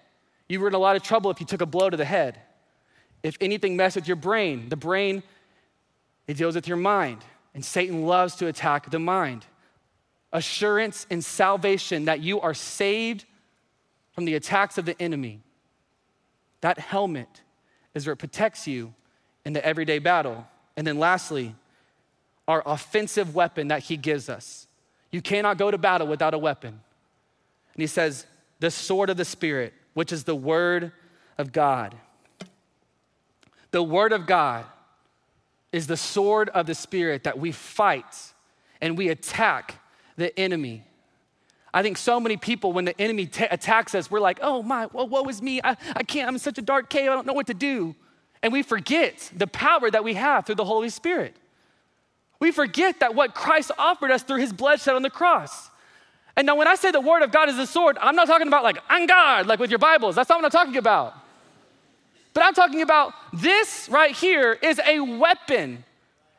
You were in a lot of trouble if you took a blow to the head. If anything messed with your brain, the brain, it deals with your mind. And Satan loves to attack the mind. Assurance and salvation that you are saved from the attacks of the enemy. That helmet is where it protects you in the everyday battle. And then lastly, our offensive weapon that he gives us. You cannot go to battle without a weapon. And he says, the sword of the Spirit, which is the word of God. The word of God is the sword of the Spirit that we fight and we attack the enemy. I think so many people, when the enemy t- attacks us, we're like, oh my, woe, woe is me. I, I can't, I'm in such a dark cave. I don't know what to do. And we forget the power that we have through the Holy Spirit. We forget that what Christ offered us through his blood shed on the cross. And now when I say the word of God is a sword, I'm not talking about like, on guard, like with your Bibles. That's not what I'm talking about. But I'm talking about this right here is a weapon.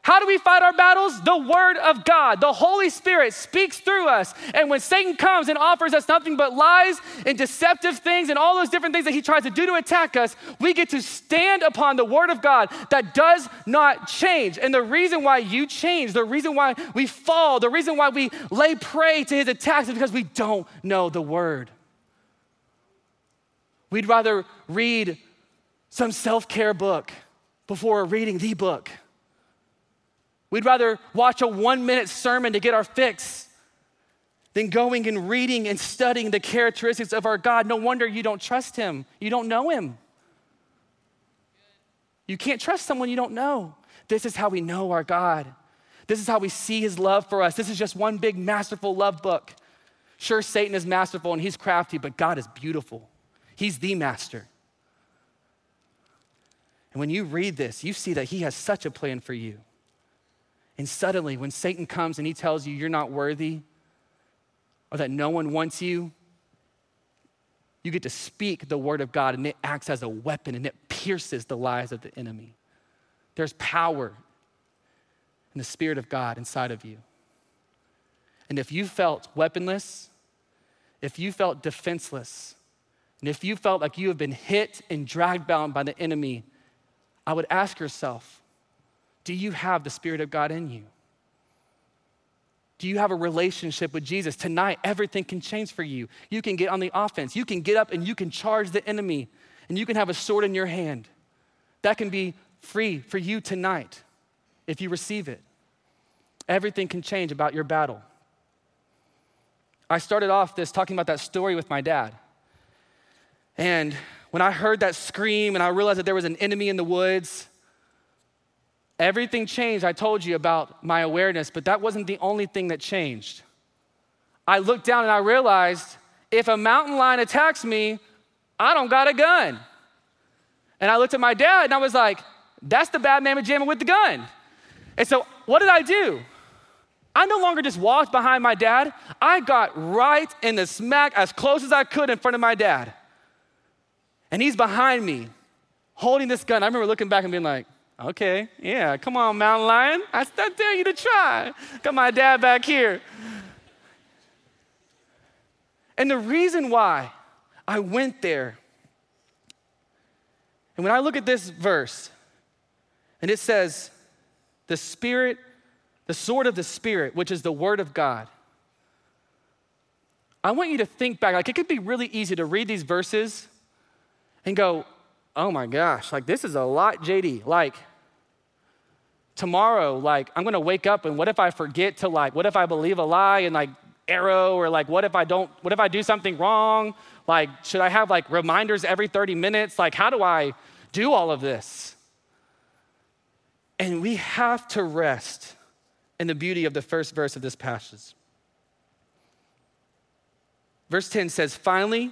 How do we fight our battles? The word of God. The Holy Spirit speaks through us. And when Satan comes and offers us nothing but lies and deceptive things and all those different things that he tries to do to attack us, we get to stand upon the word of God that does not change. And the reason why you change, the reason why we fall, the reason why we lay prey to his attacks is because we don't know the word. We'd rather read some self-care book before reading the book. We'd rather watch a one-minute sermon to get our fix than going and reading and studying the characteristics of our God. No wonder you don't trust him. You don't know him. You can't trust someone you don't know. This is how we know our God. This is how we see his love for us. This is just one big masterful love book. Sure, Satan is masterful and he's crafty, but God is beautiful. He's the master. And when you read this, you see that he has such a plan for you. And suddenly, when Satan comes and he tells you you're not worthy or that no one wants you, you get to speak the word of God, and it acts as a weapon, and it pierces the lies of the enemy. There's power in the Spirit of God inside of you. And if you felt weaponless, if you felt defenseless, and if you felt like you have been hit and dragged bound by the enemy, I would ask yourself, do you have the Spirit of God in you? Do you have a relationship with Jesus? Tonight, everything can change for you. You can get on the offense. You can get up and you can charge the enemy, and you can have a sword in your hand. That can be free for you tonight if you receive it. Everything can change about your battle. I started off this talking about that story with my dad. And when I heard that scream and I realized that there was an enemy in the woods, everything changed. I told you about my awareness, but that wasn't the only thing that changed. I looked down and I realized if a mountain lion attacks me, I don't got a gun. And I looked at my dad and I was like, that's the bad mamma jamma with the gun. And so what did I do? I no longer just walked behind my dad. I got right in the smack as close as I could in front of my dad. And he's behind me holding this gun. I remember looking back and being like, okay, yeah, come on, mountain lion. I stopped telling you to try. Got my dad back here. And the reason why I went there, and when I look at this verse, and it says, the Spirit, the sword of the Spirit, which is the word of God. I want you to think back. Like, it could be really easy to read these verses and go, oh my gosh, like this is a lot, J D. Like tomorrow, like I'm gonna wake up and what if I forget to like, what if I believe a lie and like arrow, or like what if I don't, what if I do something wrong? Like should I have like reminders every thirty minutes? Like how do I do all of this? And we have to rest in the beauty of the first verse of this passage. Verse ten says, finally,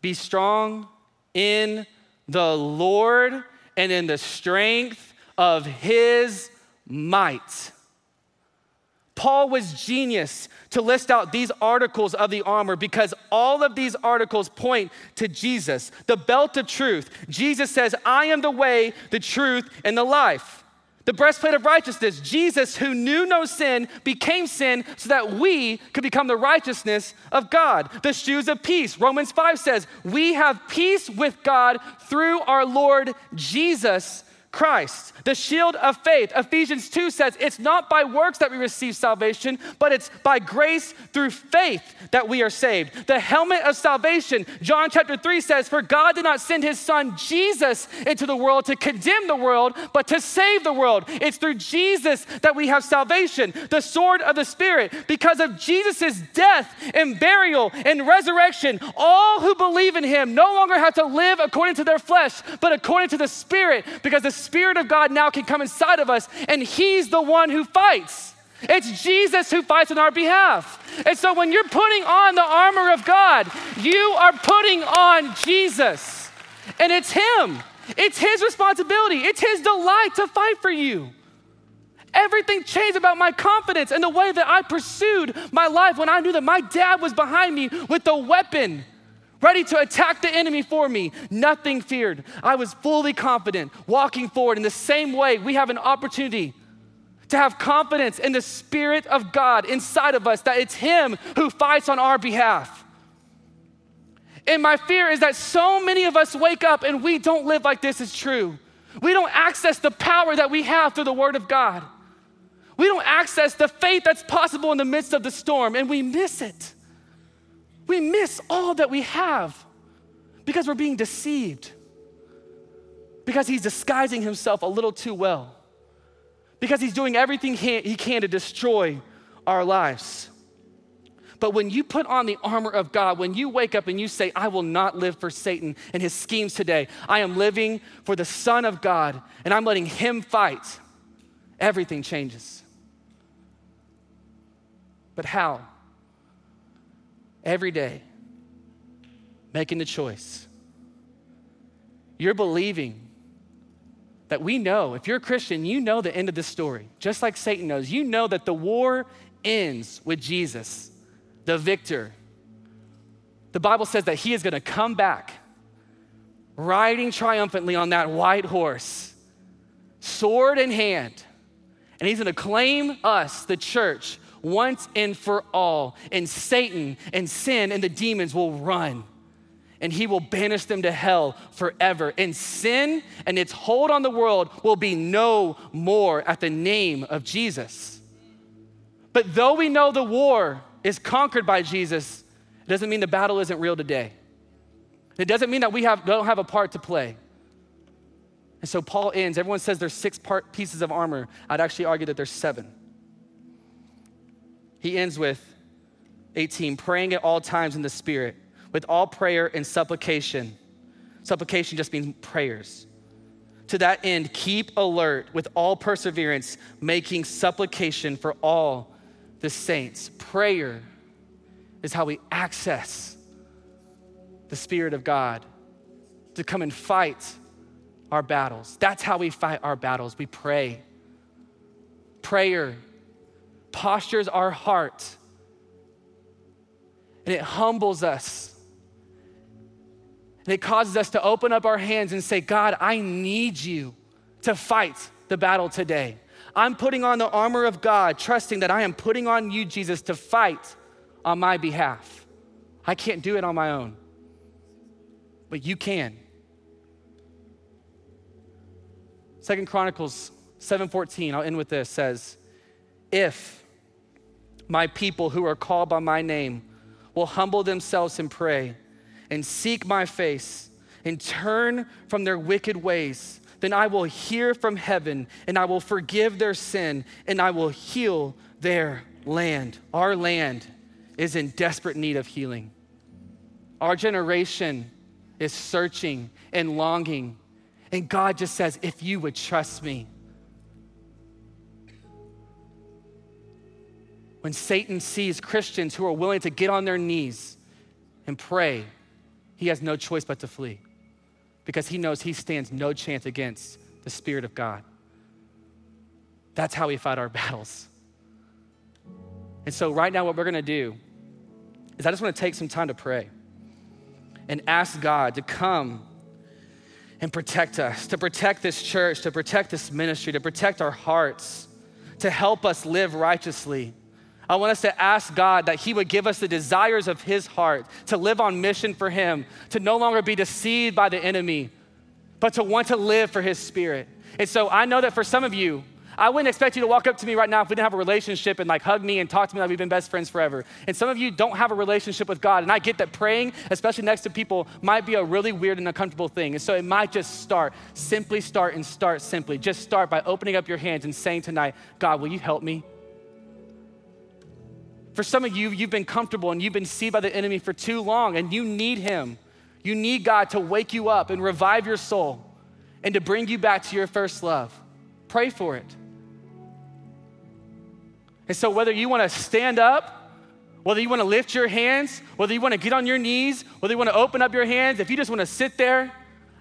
be strong in the Lord and in the strength of his might. Paul was genius to list out these articles of the armor because all of these articles point to Jesus, the belt of truth. Jesus says, I am the way, the truth, and the life. The breastplate of righteousness. Jesus, who knew no sin, became sin so that we could become the righteousness of God. The shoes of peace. Romans five says, we have peace with God through our Lord Jesus Christ. The shield of faith. Ephesians two says, it's not by works that we receive salvation, but it's by grace through faith that we are saved. The helmet of salvation. John chapter three says, for God did not send his son Jesus into the world to condemn the world, but to save the world. It's through Jesus that we have salvation. The sword of the Spirit. Because of Jesus's death and burial and resurrection, all who believe in him no longer have to live according to their flesh, but according to the Spirit, because the Spirit of God now can come inside of us, and he's the one who fights. It's Jesus who fights on our behalf. And so when you're putting on the armor of God, you are putting on Jesus, and it's him. It's his responsibility. It's his delight to fight for you. Everything changed about my confidence and the way that I pursued my life when I knew that my dad was behind me with the weapon ready to attack the enemy for me. Nothing feared. I was fully confident, walking forward in the same way. We have an opportunity to have confidence in the Spirit of God inside of us, that it's him who fights on our behalf. And my fear is that so many of us wake up and we don't live like this is true. We don't access the power that we have through the word of God. We don't access the faith that's possible in the midst of the storm, and we miss it. We miss all that we have because we're being deceived, because he's disguising himself a little too well, because he's doing everything he can to destroy our lives. But when you put on the armor of God, when you wake up and you say, I will not live for Satan and his schemes today. I am living for the Son of God and I'm letting him fight. Everything changes. But how? Every day, making the choice. You're believing that we know, if you're a Christian, you know the end of this story, just like Satan knows. You know that the war ends with Jesus, the victor. The Bible says that he is gonna come back, riding triumphantly on that white horse, sword in hand, and he's gonna claim us, the church, once and for all. And Satan and sin and the demons will run, and he will banish them to hell forever. And sin and its hold on the world will be no more at the name of Jesus. But though we know the war is conquered by Jesus, it doesn't mean the battle isn't real today. It doesn't mean that we have, don't have a part to play. And so Paul ends. Everyone says there's six part pieces of armor. I'd actually argue that there's seven. He ends with eighteen, praying at all times in the Spirit with all prayer and supplication. Supplication just means prayers. To that end, keep alert with all perseverance, making supplication for all the saints. Prayer is how we access the Spirit of God to come and fight our battles. That's how we fight our battles. We pray. Prayer postures our heart and it humbles us and it causes us to open up our hands and say, God, I need you to fight the battle today. I'm putting on the armor of God, trusting that I am putting on you, Jesus, to fight on my behalf. I can't do it on my own, but you can. Second Chronicles seven fourteen, I'll end with this, says, if my people who are called by my name will humble themselves and pray and seek my face and turn from their wicked ways, then I will hear from heaven and I will forgive their sin and I will heal their land. Our land is in desperate need of healing. Our generation is searching and longing. And God just says, if you would trust me. When Satan sees Christians who are willing to get on their knees and pray, he has no choice but to flee because he knows he stands no chance against the Spirit of God. That's how we fight our battles. And so right now what we're gonna do is I just wanna take some time to pray and ask God to come and protect us, to protect this church, to protect this ministry, to protect our hearts, to help us live righteously. I want us to ask God that he would give us the desires of his heart, to live on mission for him, to no longer be deceived by the enemy, but to want to live for his Spirit. And so I know that for some of you, I wouldn't expect you to walk up to me right now if we didn't have a relationship and like hug me and talk to me like we've been best friends forever. And some of you don't have a relationship with God. And I get that praying, especially next to people, might be a really weird and uncomfortable thing. And so it might just start, simply start and start simply. Just start by opening up your hands and saying tonight, God, will you help me? For some of you, you've been comfortable and you've been deceived by the enemy for too long and you need him. You need God to wake you up and revive your soul and to bring you back to your first love. Pray for it. And so whether you wanna stand up, whether you wanna lift your hands, whether you wanna get on your knees, whether you wanna open up your hands, if you just wanna sit there,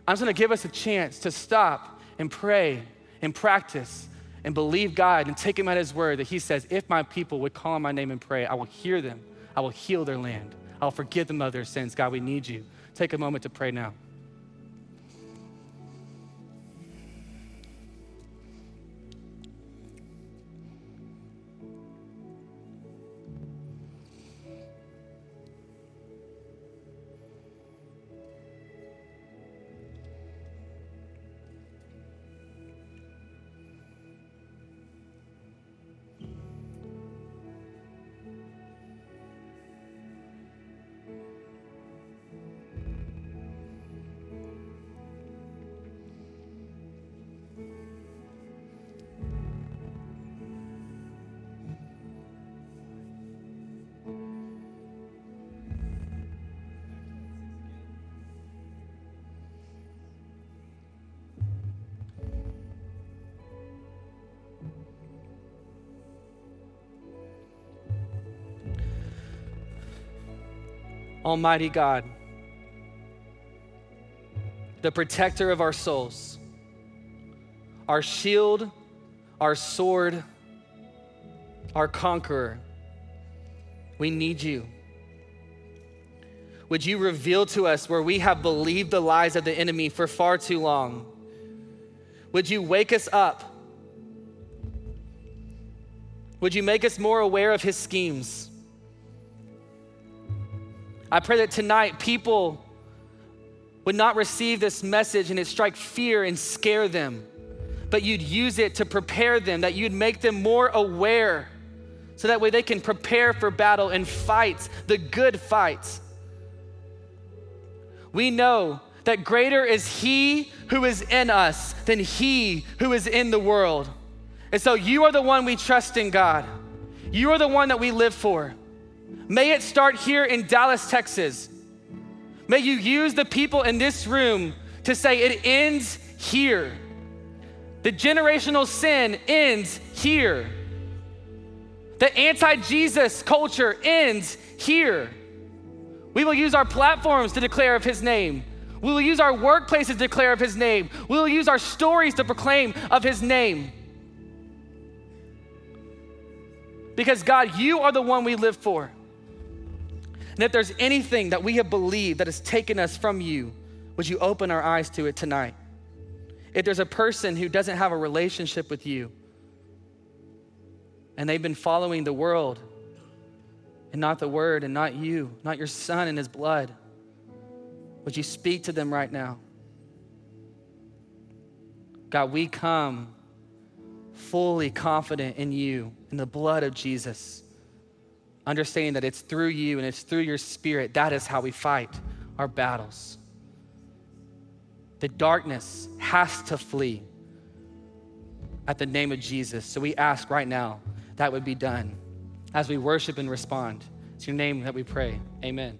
I'm just gonna give us a chance to stop and pray and practice and believe God and take him at his word that he says, if my people would call on my name and pray, I will hear them. I will heal their land. I'll forgive them of their sins. God, we need you. Take a moment to pray now. Almighty God, the protector of our souls, our shield, our sword, our conqueror. We need you. Would you reveal to us where we have believed the lies of the enemy for far too long? Would you wake us up? Would you make us more aware of his schemes? I pray that tonight people would not receive this message and it strike fear and scare them, but you'd use it to prepare them, that you'd make them more aware so that way they can prepare for battle and fight the good fight. We know that greater is he who is in us than he who is in the world. And so you are the one we trust in, God. You are the one that we live for. May it start here in Dallas, Texas. May you use the people in this room to say it ends here. The generational sin ends here. The anti-Jesus culture ends here. We will use our platforms to declare of his name. We will use our workplaces to declare of his name. We will use our stories to proclaim of his name. Because God, you are the one we live for. And if there's anything that we have believed that has taken us from you, would you open our eyes to it tonight? If there's a person who doesn't have a relationship with you and they've been following the world, and not the word, and not you, not your son and his blood. Would you speak to them right now? God, we come fully confident in you, in the blood of Jesus, understanding that it's through you and it's through your spirit. That is how we fight our battles. The darkness has to flee at the name of Jesus. So we ask right now that would be done. As we worship and respond. It's your name that we pray. Amen.